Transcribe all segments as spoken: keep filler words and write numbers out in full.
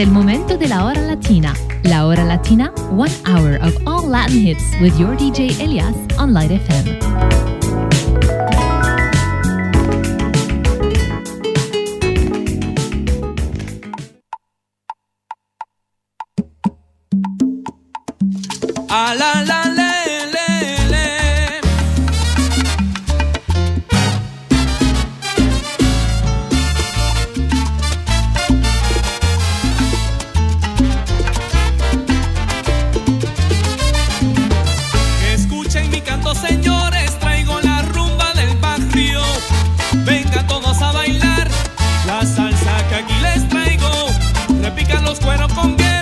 el momento de la hora latina. La hora latina, one hour of all Latin hits with your D J Elias on Light F M. A la la la le le. Escuchen mi canto, señores, traigo la rumba del barrio. Venga todos a bailar la salsa que aquí les traigo. Repican los cueros con guero.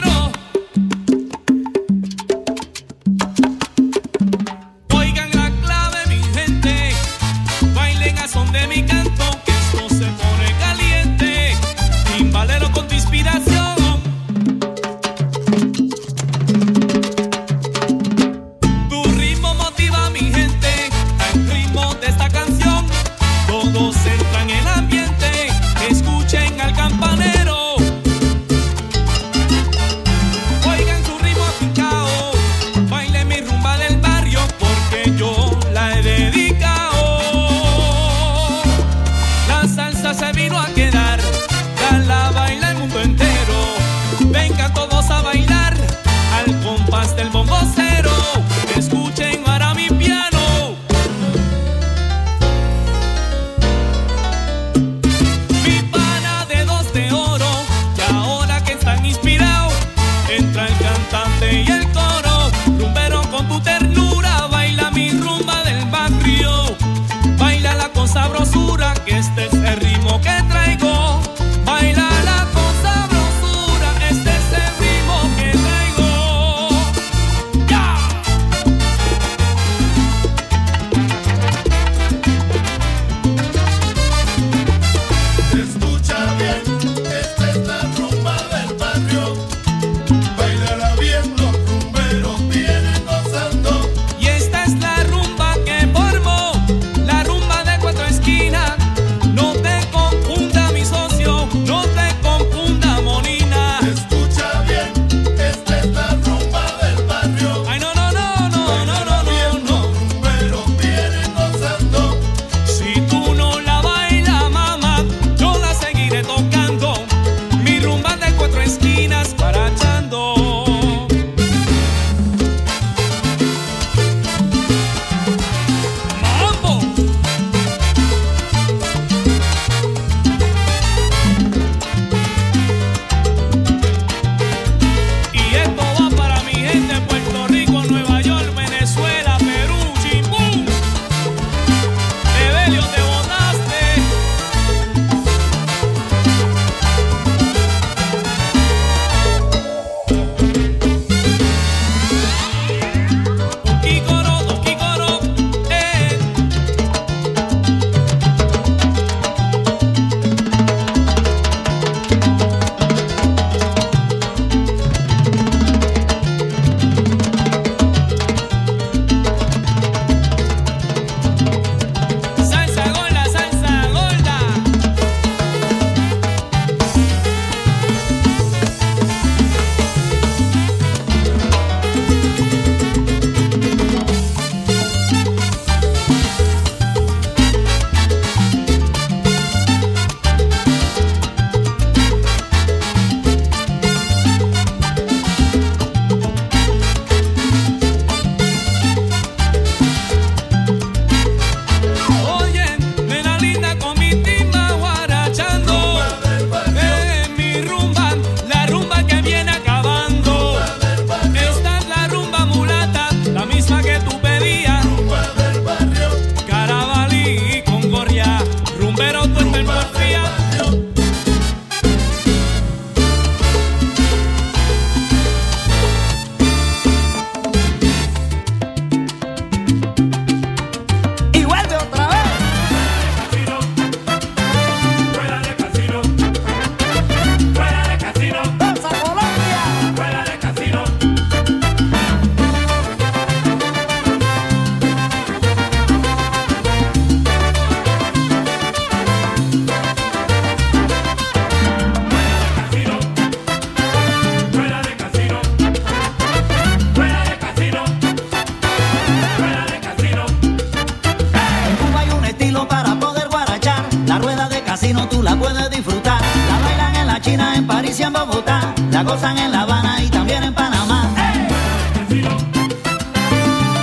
noticia en Bogotá, la gozan en La Habana y también en Panamá. ¡Ey!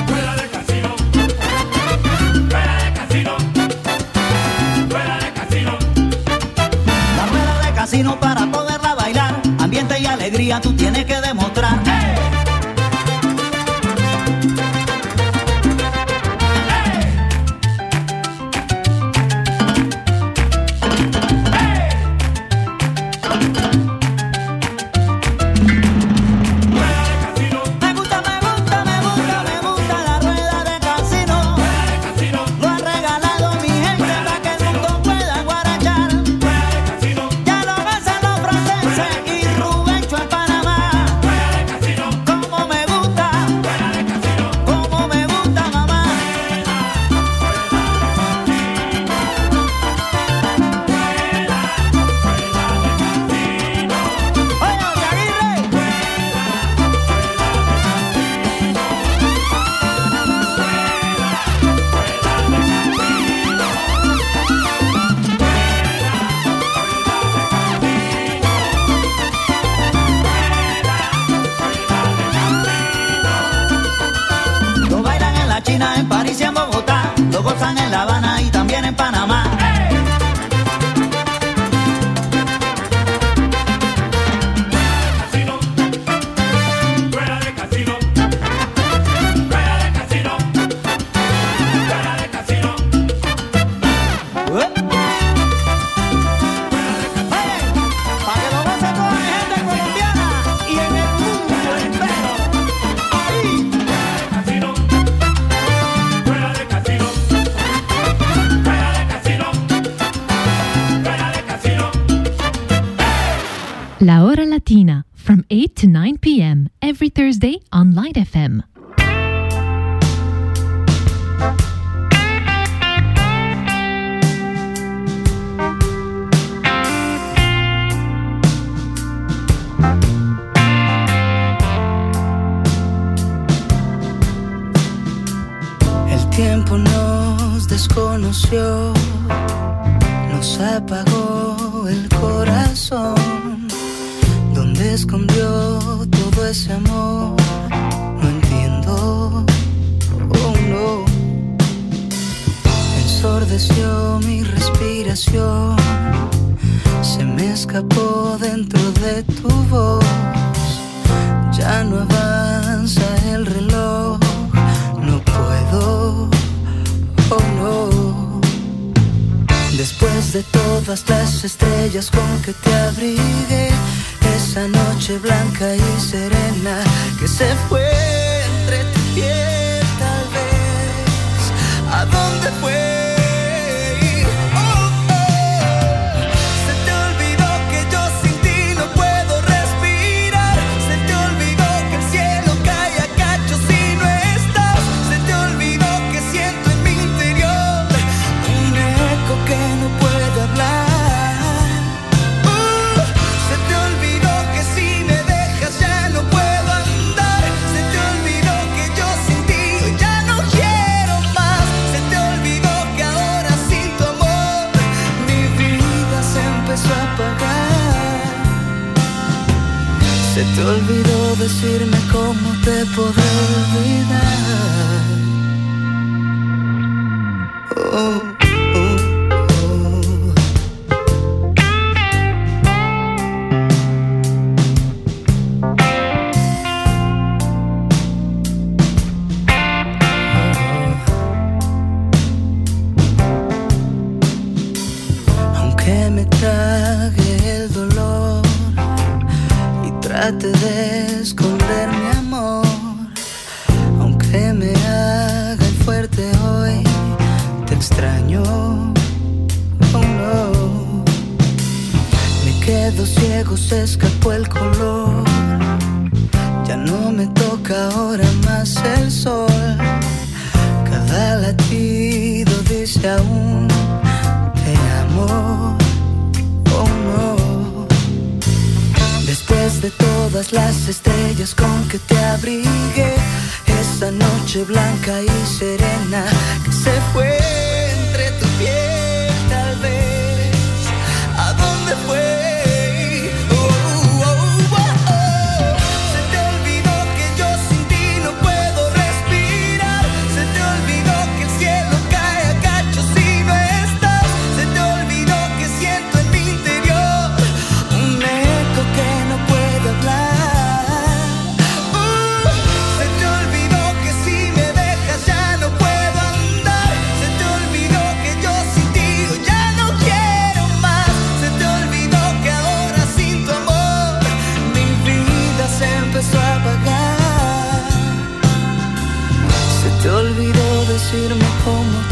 Fuera del casino, fuera del casino, fuera del casino, la rueda del casino para poderla bailar, ambiente y alegría tú tienes que demostrar. ¡Ey! La Hora Latina, from eight to nine p.m. every Thursday on Light F M. El tiempo nos desconoció, nos apagó el corazón. ¿Dónde escondió todo ese amor? No entiendo, oh no. Ensordeció mi respiración, se me escapó dentro de tu voz. Ya no avanza el reloj, no puedo, oh no. Después de todas las estrellas con que te abrigué, esa noche blanca y serena que se fue entre tu piel, tal vez. ¿A dónde fue? Oh, oh. Se te olvidó que yo sin ti no puedo respirar. Se te olvidó que el cielo cae a cachos si no estás. Se te olvidó que siento en mi interior un eco que no puede hablar. Se te olvidó decirme cómo te podré olvidar. Oh, oh, oh. Aunque me trague el dolor, trate de esconder mi amor, aunque me haga el fuerte hoy, te extraño, oh no. Me quedo ciego, se escapó el color, ya no me toca ahora más el sol. Cada latido dice aún, te amo, oh no. Después de todas las estrellas con que te abrigué, esa noche blanca y serena que se fue entre tu piel, tal vez. ¿A dónde fue? Oh.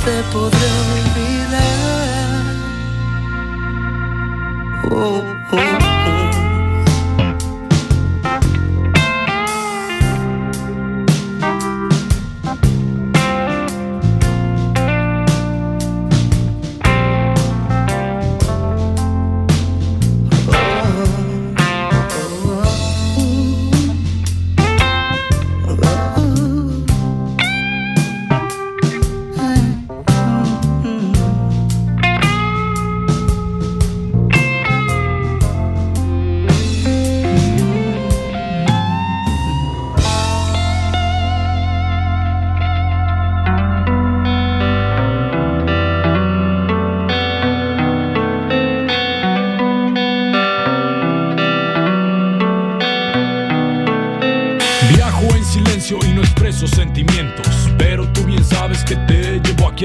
te podré olvidar. Oh, oh,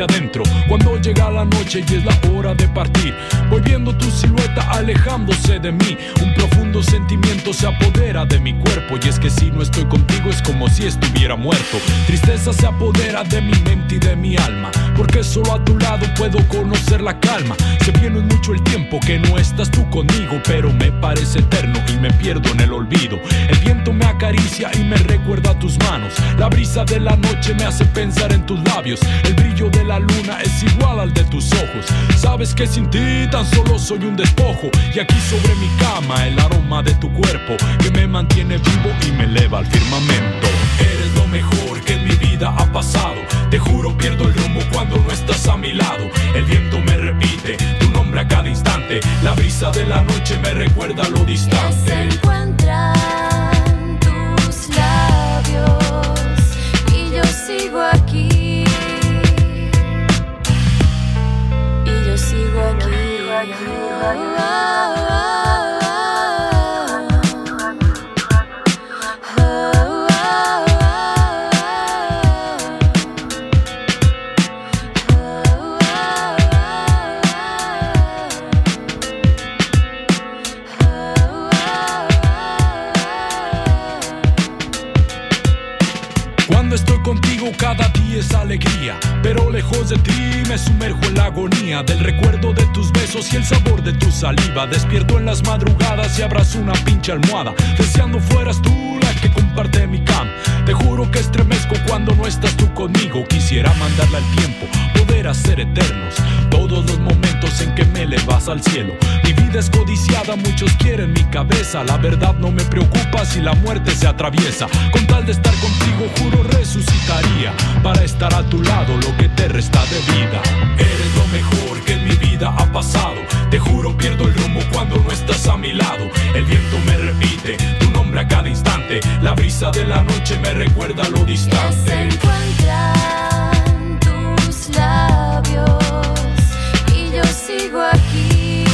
adentro, cuando llega la noche y es la hora de partir, voy viendo tu silueta alejándose de mí, un profundo sentimiento se apodera de mi cuerpo, y es que si no estoy contigo es como si estuviera muerto, tristeza se apodera de mi mente y de mi alma, porque solo a tu lado puedo conocer la calma, sé que no es mucho el tiempo que no estás tú conmigo, pero me parece eterno y me pierdo en el olvido, el viento me acaricia y me recuerda a tus manos, la brisa de la noche me hace pensar en tus labios, el brillo de la luna es igual al de tus ojos. Sabes que sin ti tan solo soy un despojo. Y aquí sobre mi cama el aroma de tu cuerpo que me mantiene vivo y me eleva al firmamento. Eres lo mejor que en mi vida ha pasado. Te juro pierdo el rumbo cuando no estás a mi lado. El viento me repite tu nombre a cada instante. La brisa de la noche me recuerda a lo distante. Se encuentran tus labios y yo sigo aquí. Sigo aquí, aquí, cuando estoy contigo cada día es alegría, pero lejos de ti me sumerjo en la agonía del recuerdo de tus besos y el sabor de tu saliva. Despierto en las madrugadas y abrazo una pinche almohada, deseando fueras tú la que comparte mi cama. Te juro que estremezco cuando no estás tú conmigo. Quisiera mandarle al tiempo, poder hacer eternos todos los momentos en que me elevas al cielo. Mi vida es codiciada, muchos quieren mi cabeza. La verdad no me preocupa si la muerte se atraviesa. Con tal de estar contigo, juro resucitaría para estar a tu lado lo que te resta de vida. Eres lo mejor que en mi vida ha pasado. Te juro pierdo el rumbo cuando no estás a mi lado. El viento me repite tu nombre a cada instante. La brisa de la noche me recuerda a lo distante. Se encuentran tus labios y yo sigo aquí.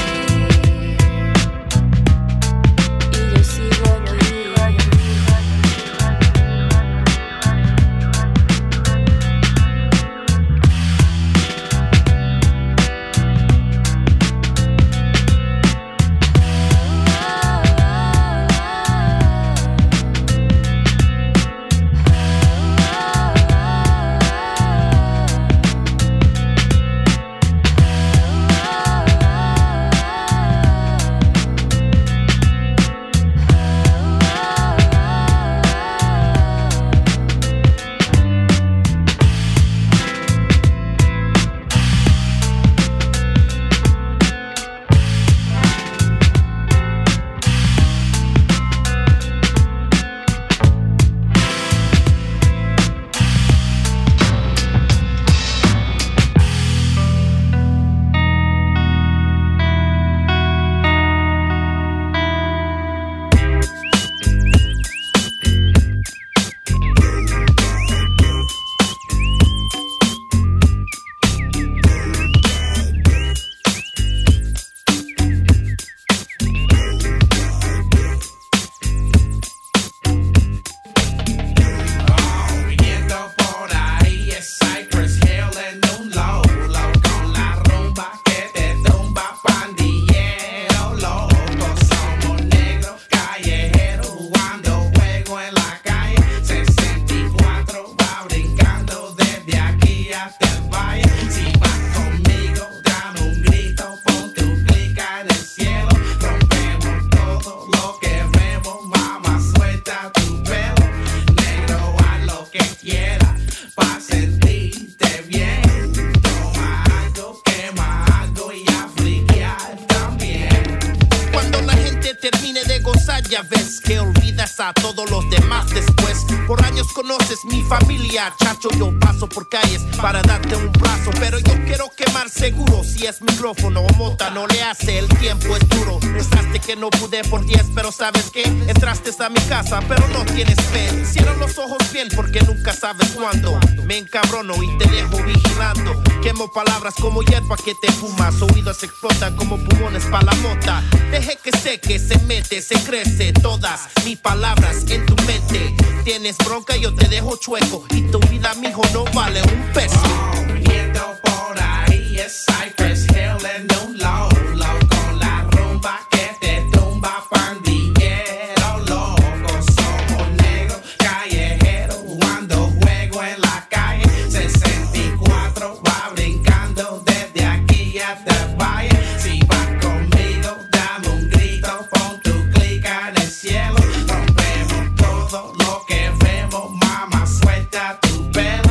vidas a todos los demás después. Por años conoces mi familia, chacho, yo paso por calles para darte un brazo. Pero yo quiero quemar seguro, si es micrófono o mota, no le hace, el tiempo es duro. Pensaste que no pude por diez, pero ¿sabes qué? Entraste a mi casa, pero no tienes fe. Cierra los ojos bien, porque nunca sabes cuándo. Me encabrono y te dejo vigilando. Quemo palabras como hierba que te fumas, oídos explotan como pulmones pa' la mota. Deje que seque, se mete, se crece, todas mis palabras en tu mente. Tienes bronca, yo te dejo chueco, y tu vida, mijo, no vale un peso. Oh, viendo por ahí es Cypress, Hill and un low, low, con la rumba que te tumba, pandillero, loco, somos negros, callejero, cuando juego en la calle, sesenta y cuatro va brincando desde aquí hasta el valle. Si vas conmigo, dame un grito, pon tu clic en el cielo, rompemos todo lo que vemos, mamá, suelta tu pelo,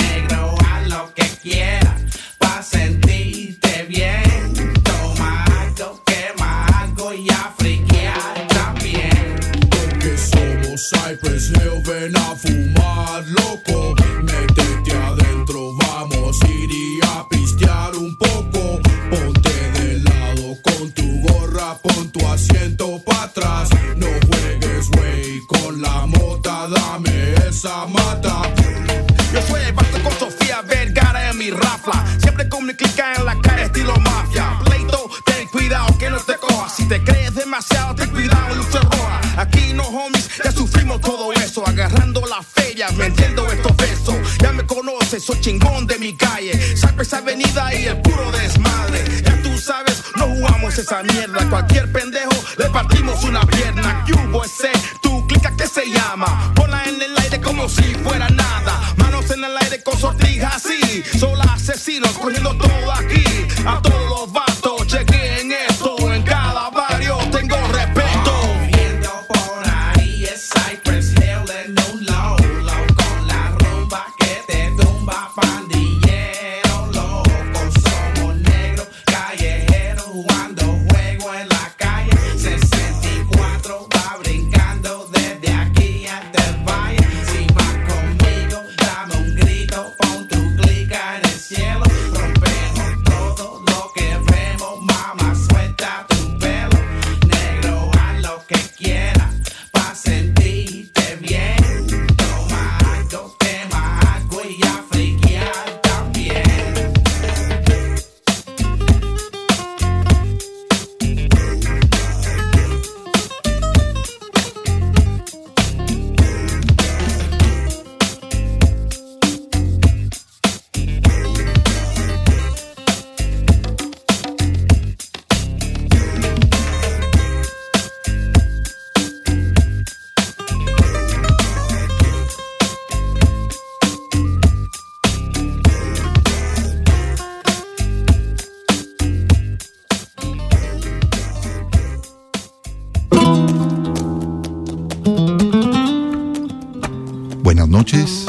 negro, haz lo que quieras, pa' sentirte bien, toma algo, quema algo y a friquear también. Porque somos Cypress Hill, ven a fumar, loco, métete adentro, vamos a ir y a pistear un poco, ponte de lado con tu gorra, pon tu asiento pa' atrás, no juegues, güey, con la mota, dame esa mata. Yo soy el vato con Sofía Vergara en mi rafla, siempre con mi clica en la cara estilo mafia. Pleito, ten cuidado que no te cojas, si te crees demasiado ten cuidado en luces rojas. Aquí no homies, ya sufrimos todo eso, agarrando la feria, vendiendo estos besos. Ya me conoces, soy chingón de mi calle, Cypress Avenida y el puro desmadre. Ya tú sabes, no jugamos esa mierda, cualquier pendejo le partimos una pierna. ¿Qué hubo ese? Tu clica que se llama, ponla en el aire como si fuera nada, manos en el aire con sortijas así, son asesinos cogiendo todo aquí, a todos los vatos, chequen esto, en cada barrio tengo respeto. Oh, viendo por ahí es Cypress Hill en un low, low, con la rumba que te tumba, pandillero, loco, somos negros, callejeros, jugando juego en la calle, sesenta y cuatro va brincando desde aquí hasta el valle, si vas conmigo, dame un grito, pon tu clica en el cielo, rompemos todo lo que vemos, mamá, suelta tu pelo, negro, haz lo que quieras, pa' sentirte bien, toma algo, quema algo y a friquear también. Buenas noches,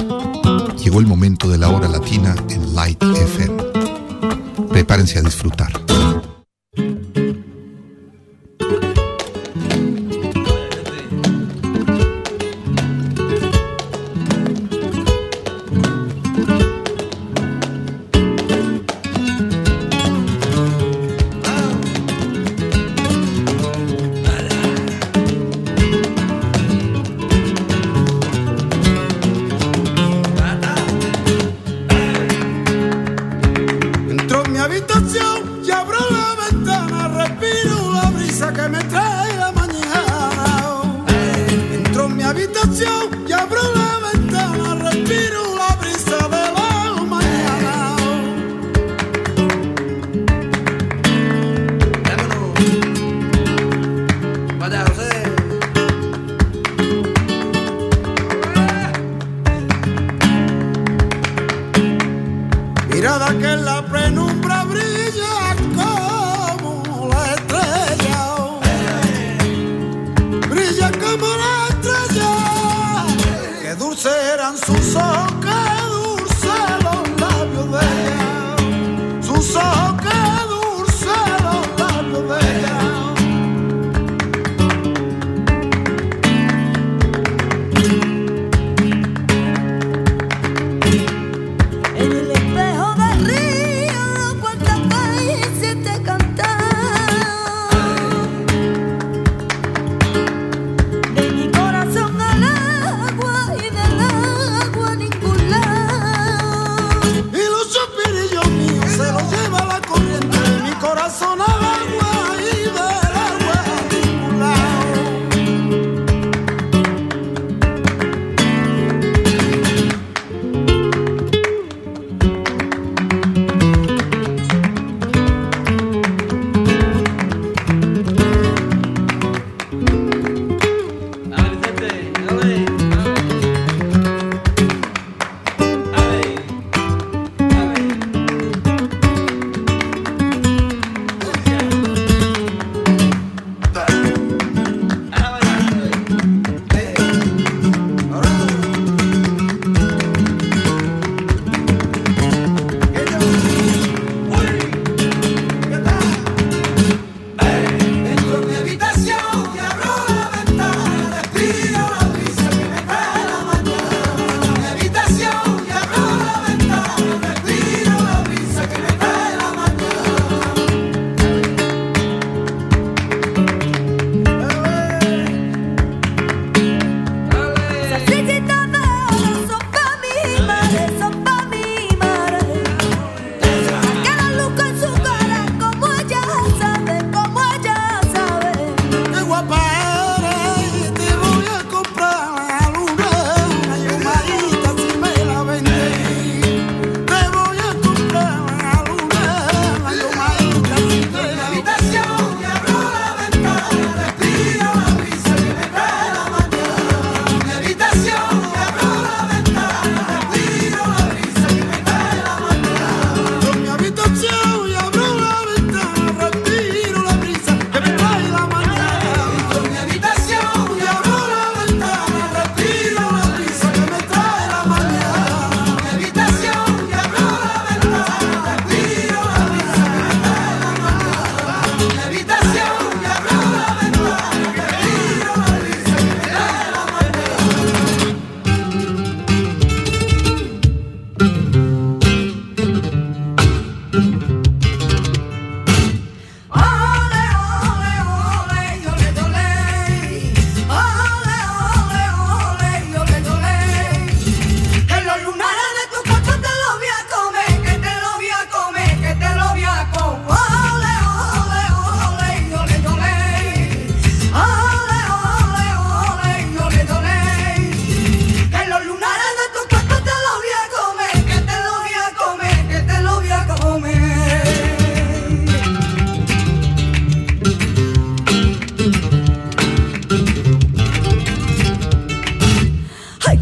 llegó el momento de la hora latina en Light F M. Prepárense a disfrutar.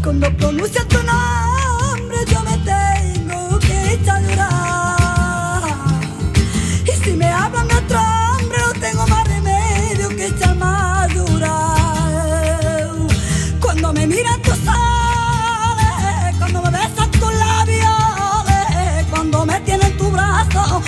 cuando pronuncias tu nombre yo me tengo que llorar. Y si me hablan de otro hombre no tengo más remedio que estar madura. Cuando me miras tú sales, cuando me besas tus labios, cuando me tienes en tu brazo.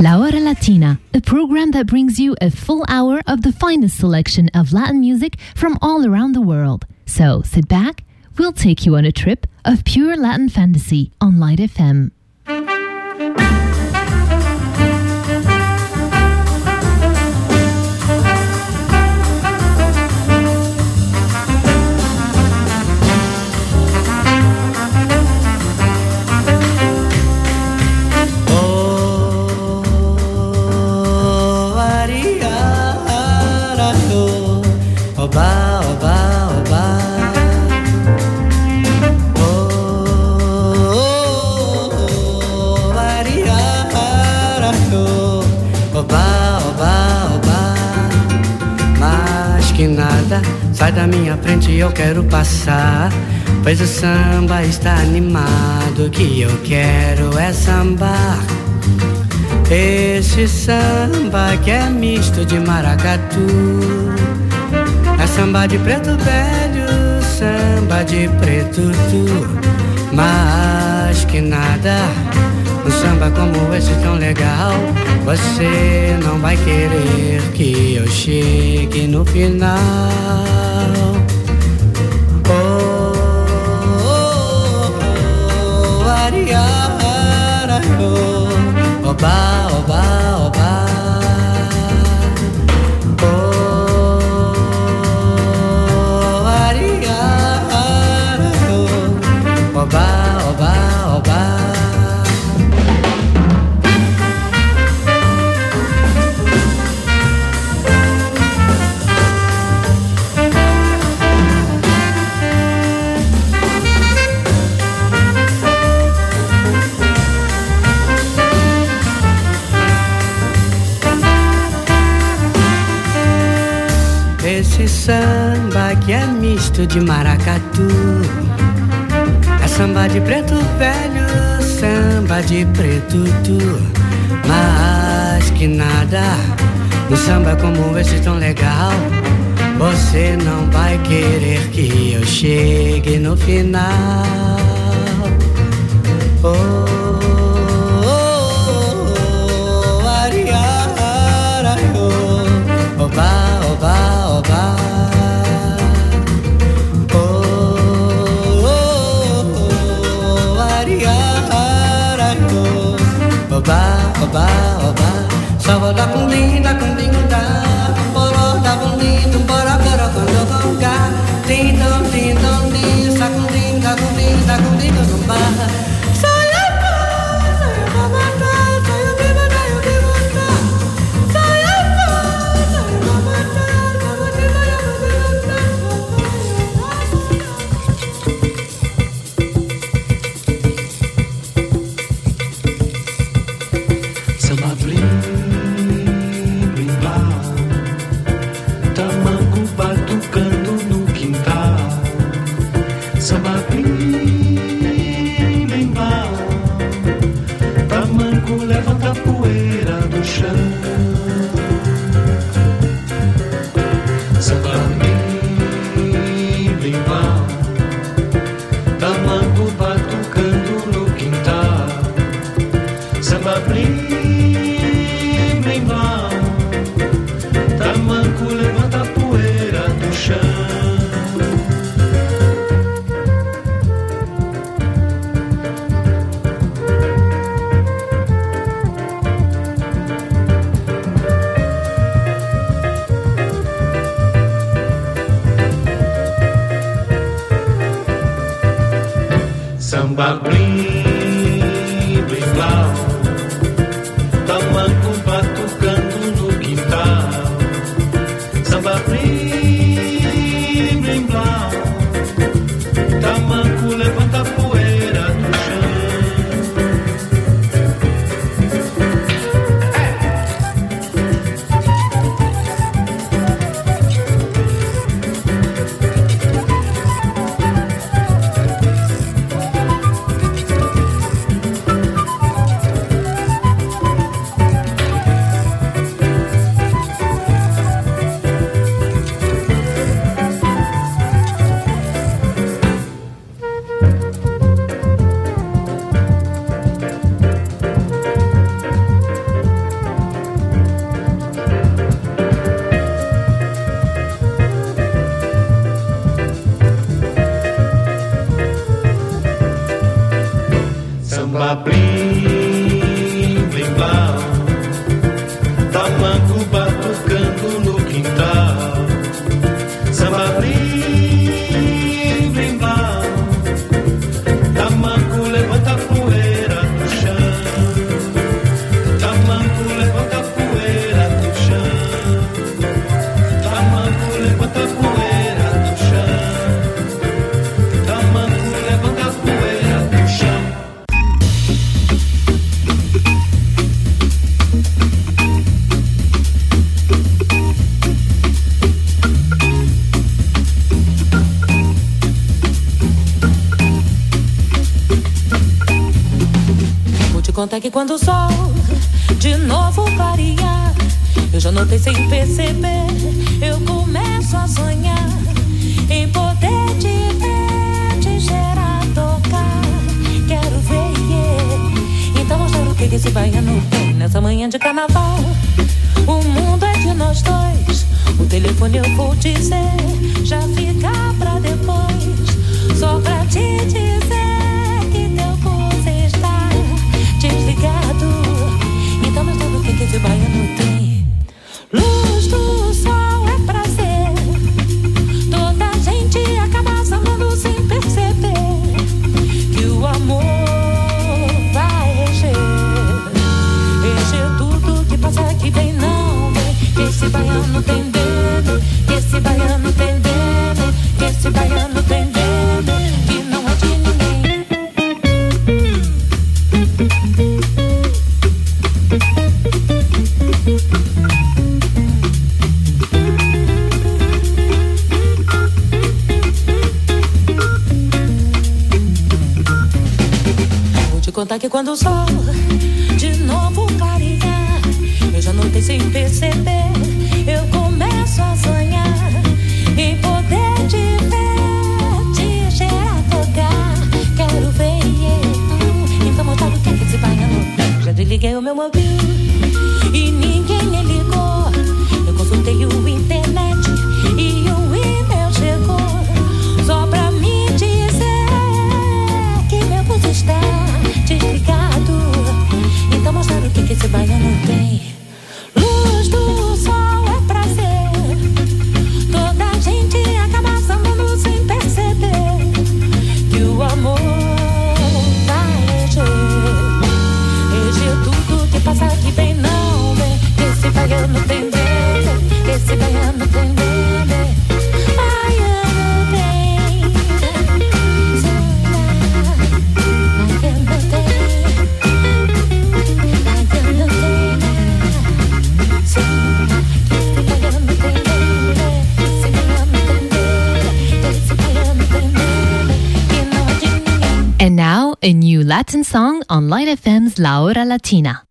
La Hora Latina, a program that brings you a full hour of the finest selection of Latin music from all around the world. So sit back, we'll take you on a trip of pure Latin fantasy on Light F M. Sai da minha frente, eu quero passar, pois o samba está animado. O que eu quero é sambar. Este samba que é misto de maracatu, é samba de preto velho, samba de preto tu. Mas que nada, um samba como esse tão legal, você não vai querer que eu chegue no final. Oh, oh, oh, ariara, oh, oba, oba, oba. Oh, ariara, oh, oba, oba, oba. Samba que é misto de maracatu, é samba de preto velho, samba de preto tu. Mas que nada, um samba como esse tão legal, você não vai querer que eu chegue no final. Oh, oh, oh, ariara, oh, oba, oba, oba. Oh, oba, oba, sabo la comida, comida, borota, bonito, bora, bora, cuando toca, tito, tito, tisa, comida, comida, comida, comida. Conta que quando o sol de novo clarear, eu já notei sem perceber, eu começo a sonhar em poder te ver, te gerar, tocar. Quero ver, yeah. Então mostrar o que que esse baiano tem nessa manhã de carnaval. O mundo é de nós dois, o telefone eu vou dizer, já fica pra depois, só pra te dizer que teu pulso está desligado. Então mas tudo o que esse baiano tem. Luz do sol é prazer, toda gente acaba amando sem perceber que o amor vai reger, reger tudo que passa, que vem, não vem. Que esse baiano tem dedo, que esse baiano tem dedo, que esse baiano tem dedo. Conta que quando o sol de novo clarear, eu já notei sem perceber, eu começo a sonhar em poder te ver, te gerar, tocar. Quero ver, yeah. Então mostrar o que é que esse baiano tem. Já desliguei o meu mobil e ninguém me ligou. Eu consultei o internet e o e-mail chegou só pra me dizer que meu pulso está desligado. Então mostrar o que que esse And now, a new Latin song on Light F M's La Hora Latina.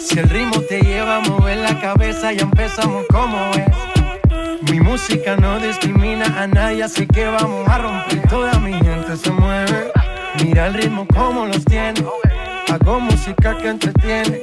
Si el ritmo te lleva a mover la cabeza, ya empezamos como es. Mi música no discrimina a nadie, así que vamos a romper. Toda mi gente se mueve, mira el ritmo como los tiene. Hago música que entretiene.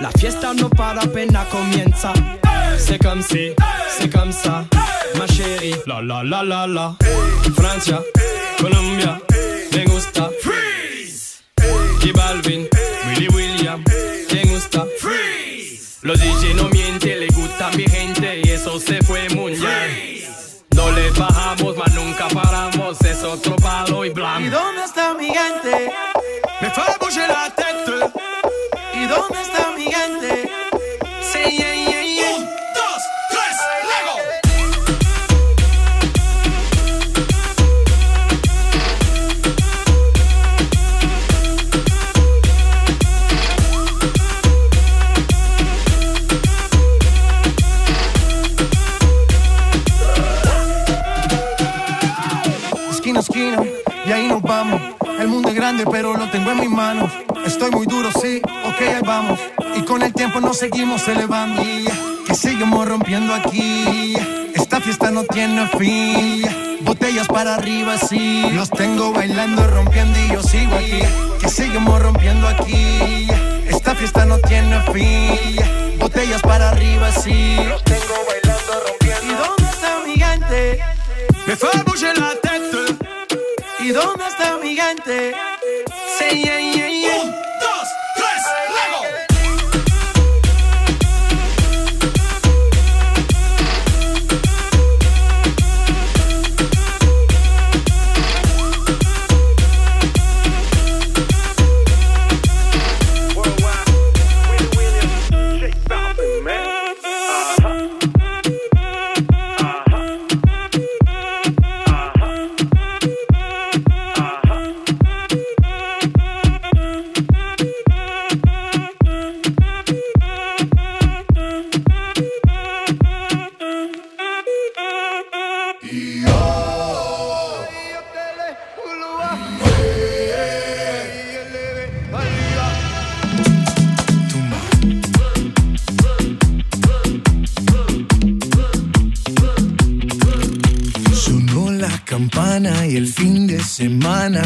La fiesta no para, apenas comienza. Hey, c'est comme si, hey, c'est comme ça, hey, ma chérie. La la la la la. Hey, Francia, hey, Colombia, hey, me gusta. Freeze. Hey, y Balvin, hey, Willy William, hey, me gusta. Freeze. Los D J no mienten, le gusta a mi gente y eso se fue muy bien. No le bajamos, mas nunca paramos, es otro palo y blam. ¿Y dónde está mi gente? Me fue a bouger la tête. ¿Y dónde está mi gente? Sí, yeah, yeah, yeah. Un, dos, tres, luego. Esquina, esquina, y ahí nos vamos. El mundo es grande, pero lo tengo en mis manos. Estoy muy duro, sí, ok, ahí vamos. Y con el tiempo nos seguimos elevando. Que seguimos rompiendo aquí. Esta fiesta no tiene fin. Botellas para arriba, sí. Los tengo bailando, rompiendo y yo sigo aquí. Que seguimos rompiendo aquí. Esta fiesta no tiene fin. Botellas para arriba, sí. Los tengo bailando, rompiendo. ¿Y dónde está mi gente? Me fue a bouger la tête. ¿Y dónde está mi gente? Sí, yeah, yeah, yeah. Un, dos, tres, luego.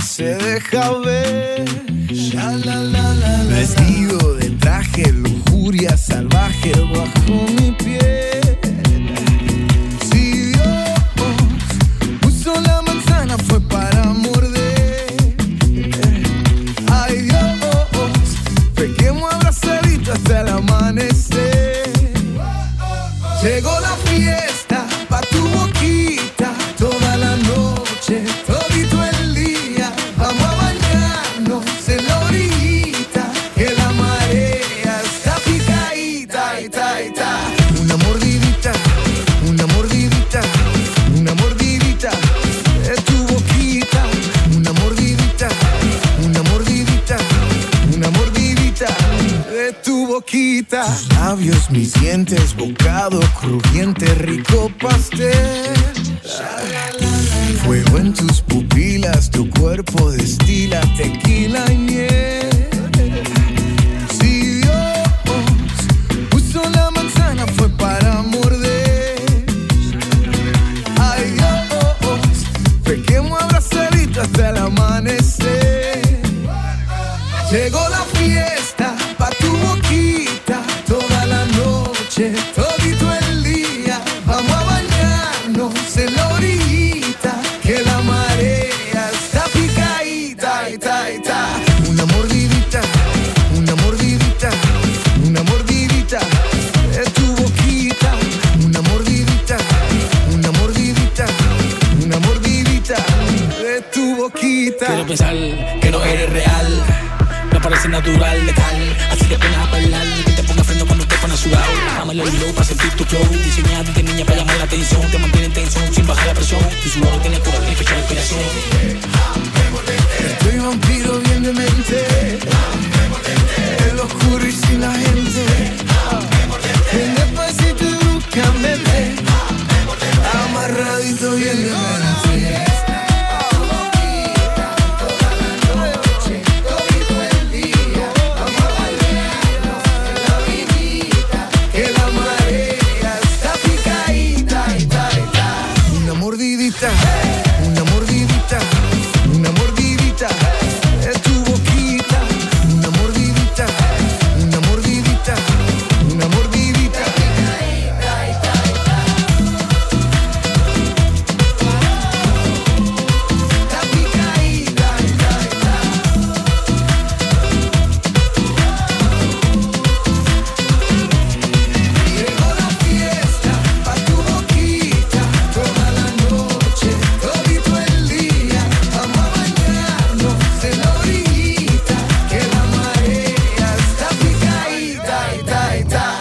Se deja ver. La, la, la, la, vestido de traje, lujuria salvaje bajo mi piel. Si Dios puso la manzana fue para morder. Ay Dios, pequemos abrazaditos hasta el amanecer. Llegó la fiesta pa' tu boquita toda la noche. Tus labios, mis dientes, bocado crujiente, rico pastel. Fuego en tus pupilas, tu cuerpo destila tequila y miel. Si Dios puso la manzana fue para morder. Ay Dios, pequemos abrazaditos hasta el amanecer. Llegó la fiesta pa' tu boquita. Todito el día, vamos a bañarnos en la orillita, que la marea está picadita, ta, ta. Una mordidita, una mordidita, pensar que no eres real. No parece natural, letal. Así que pones a bailar y que te ponga freno cuando te pones sudado. Amale el flow para sentir tu flow. Diseñada desde niña para llamar la atención. Te mantiene en tensión sin bajar la presión. Tu sudor tiene pura gripe y respiración. Estoy vampiro bien de mente. El oscuro y sin la gente. En el pasito y búscame. Amarradito bien de mente.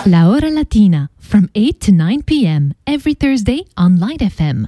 La Hora Latina, from eight to nine p.m. every Thursday on Light F M.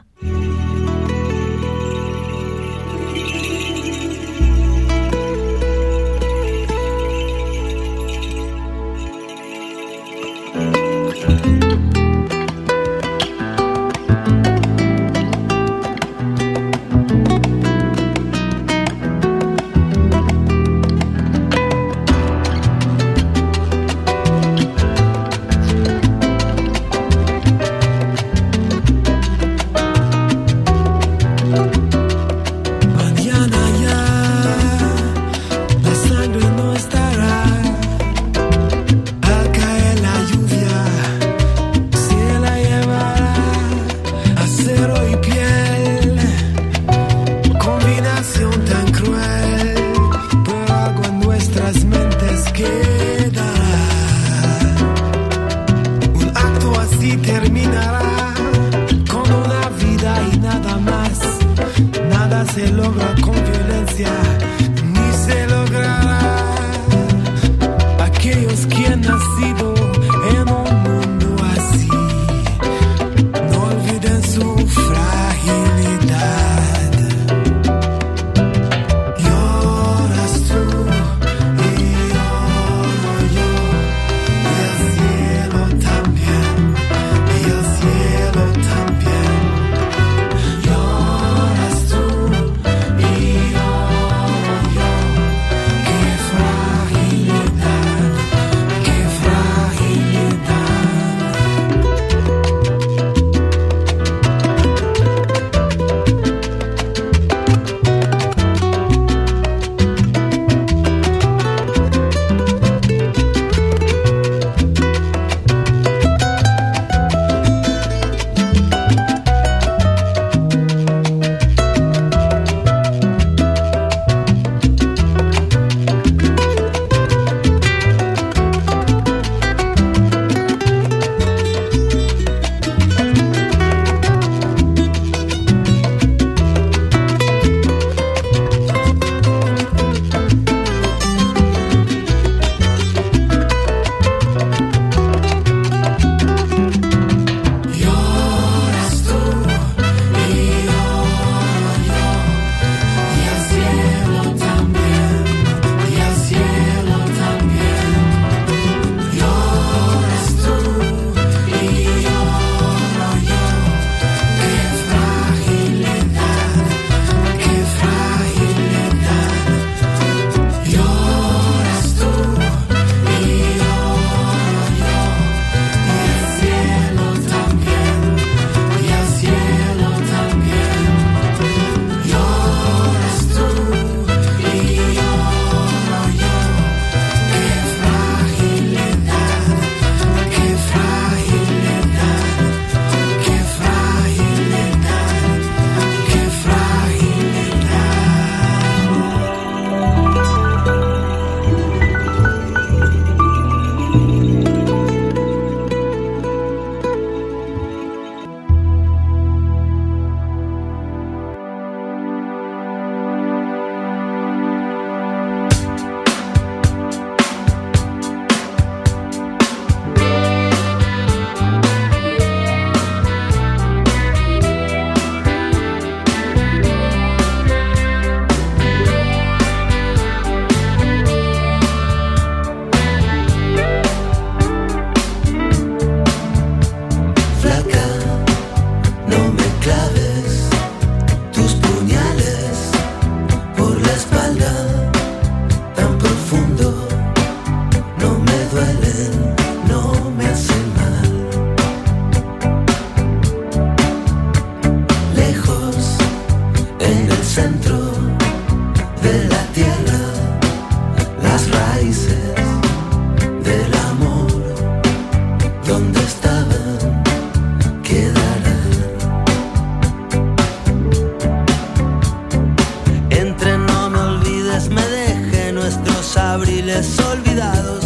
los abriles olvidados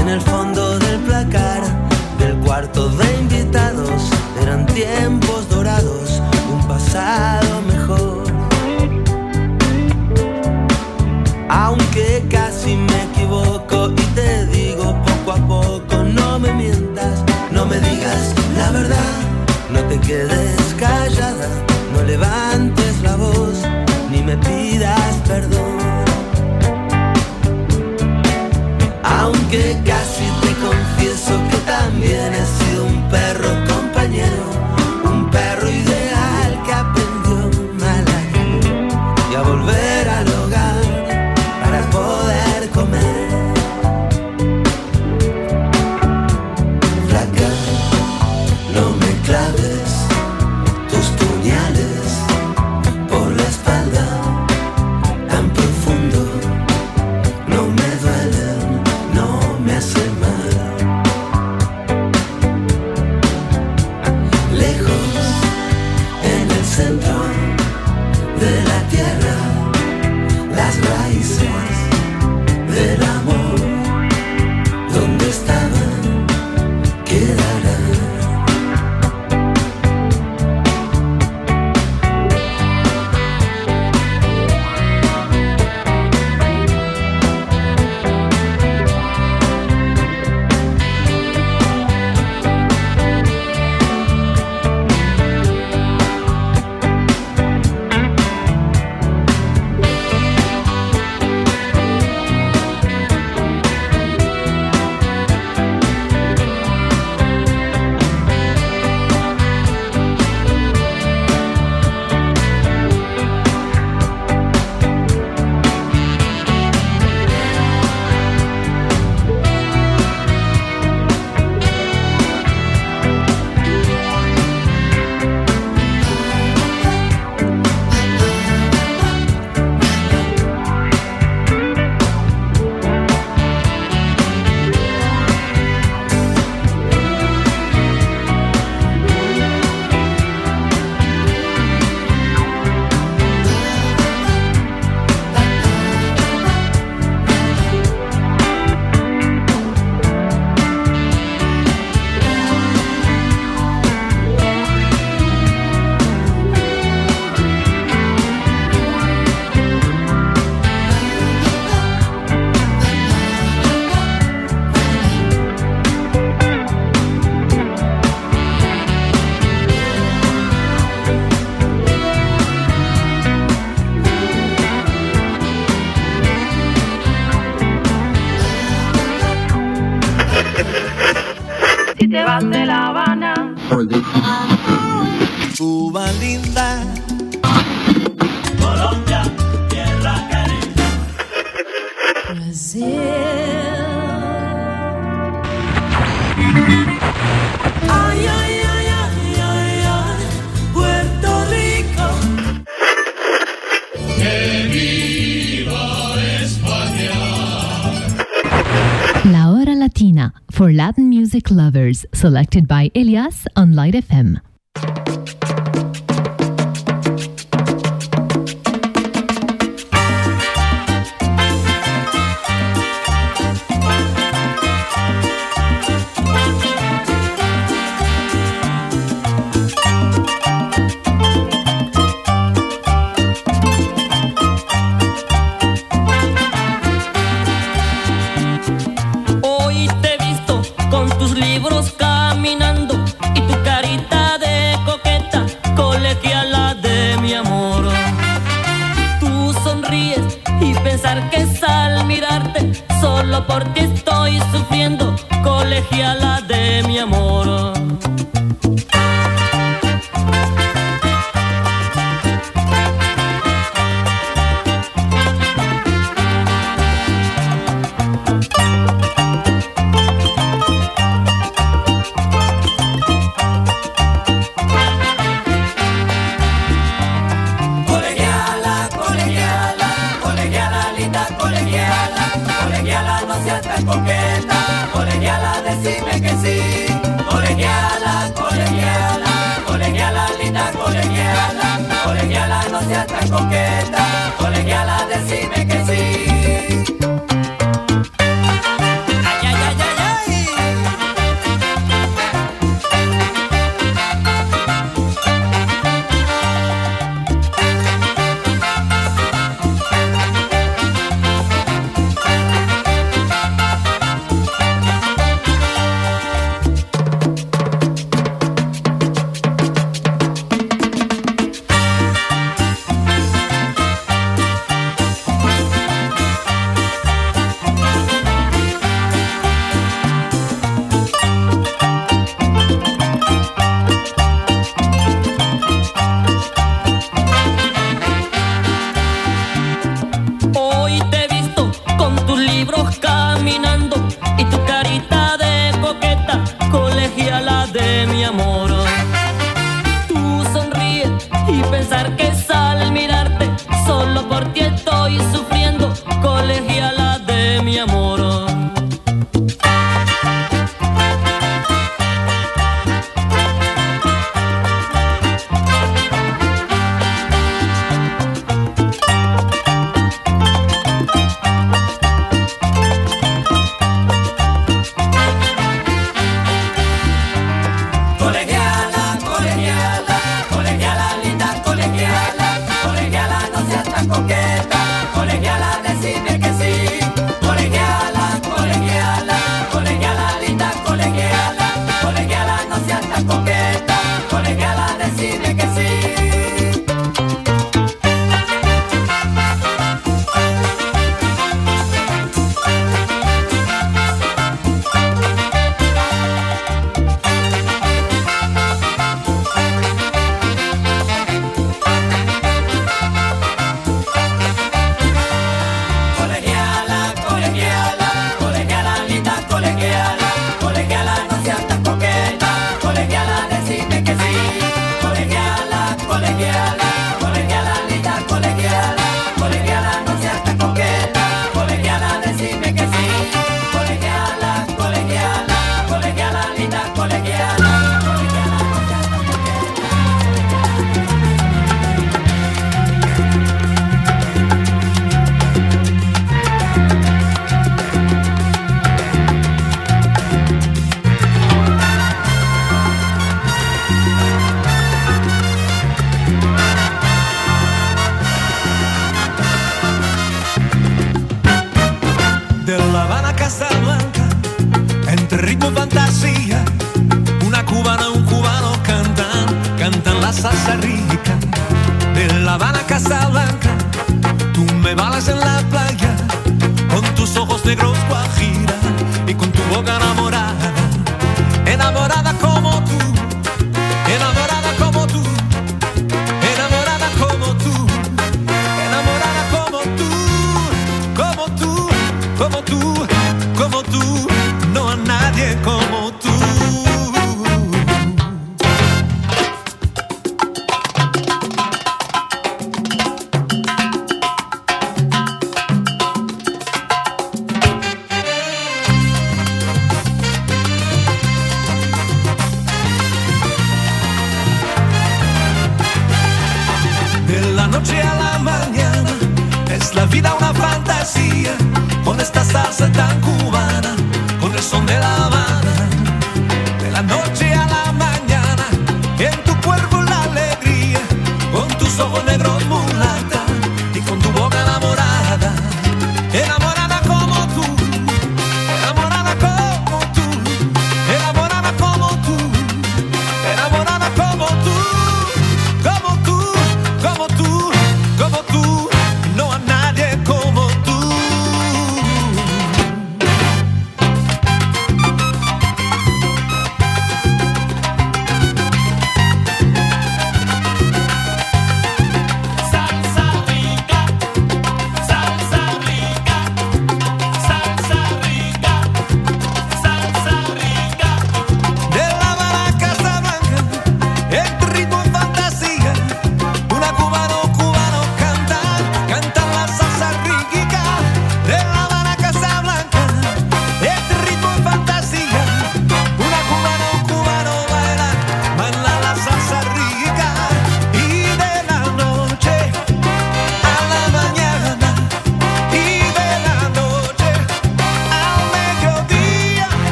en el fondo del placar del cuarto de invitados. Eran tiempos dorados, un pasado mejor. Aunque casi me equivoco y te digo poco a poco, no me mientas, no me digas la verdad, no te quedes callada, no levantes la voz, ni me pidas perdón. Aunque casi te confieso que también he sido un perro compañero, un perro ideal que aprendió mal año y a volver al hogar para poder comer. Flaca, no me claves tus puñales por la espalda tan profundo, no me duelen, no me hacen mal. Lejos, en el centro de la tierra, las raíces del amor, donde estaban, quedarán. De La Habana, Cuba linda, Colombia, tierra cariñosa, Brasil, ay, ay, ay, ay, ay, ay, Puerto Rico, que viva España. La Hora Latina, for Latin music lovers, selected by Elias on Light F M. Que al mirarte, solo por ti estoy sufriendo, colegiala de mi amor. Coqueta, colegiala, decime que sí. la Casa Blanca, entre ritmo y fantasía, una cubana, un cubano cantan, cantan la salsa rica. De La Habana a Casa Blanca, tú me balas en la playa, con tus ojos negros guajira y con tu boca enamorada, enamorada como tú, enamorada como tú, enamorada como tú, enamorada como tú, como tú, como tú, como tú, no hay nadie como tú.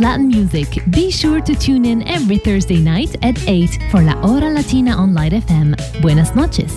Latin music. Be sure to tune in every Thursday night at eight for La Hora Latina on Light F M. Buenas noches.